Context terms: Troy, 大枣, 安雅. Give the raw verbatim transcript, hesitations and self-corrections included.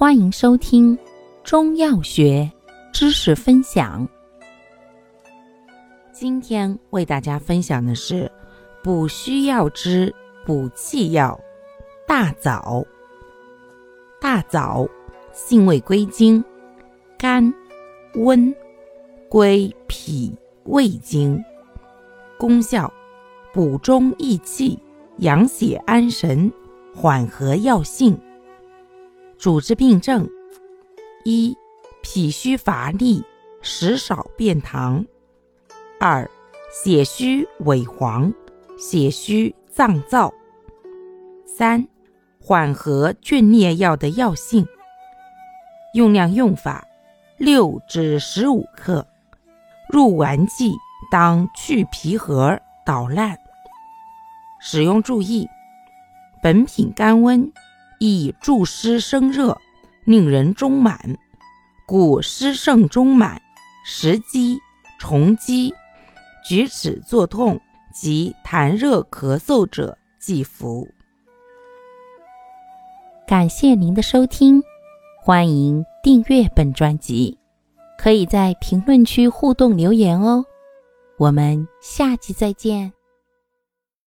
欢迎收听中药学知识分享。今天为大家分享的是补虚药之补气药大枣。大枣性味归经：甘温，归脾胃经。功效：补中益气，养血安神，缓和药性。主治病症：一、脾虚乏力，食少便溏；二、血虚萎黄，血虚脏燥；三、缓和皲裂药的药性。用量用法：六至十五克，入丸剂当去皮核捣烂。使用注意：本品甘温，易助湿生热，令人中满，故湿盛中满、食积、虫积、举止作痛及痰热咳嗽者忌服。感谢您的收听，欢迎订阅本专辑，可以在评论区互动留言哦。我们下期再见。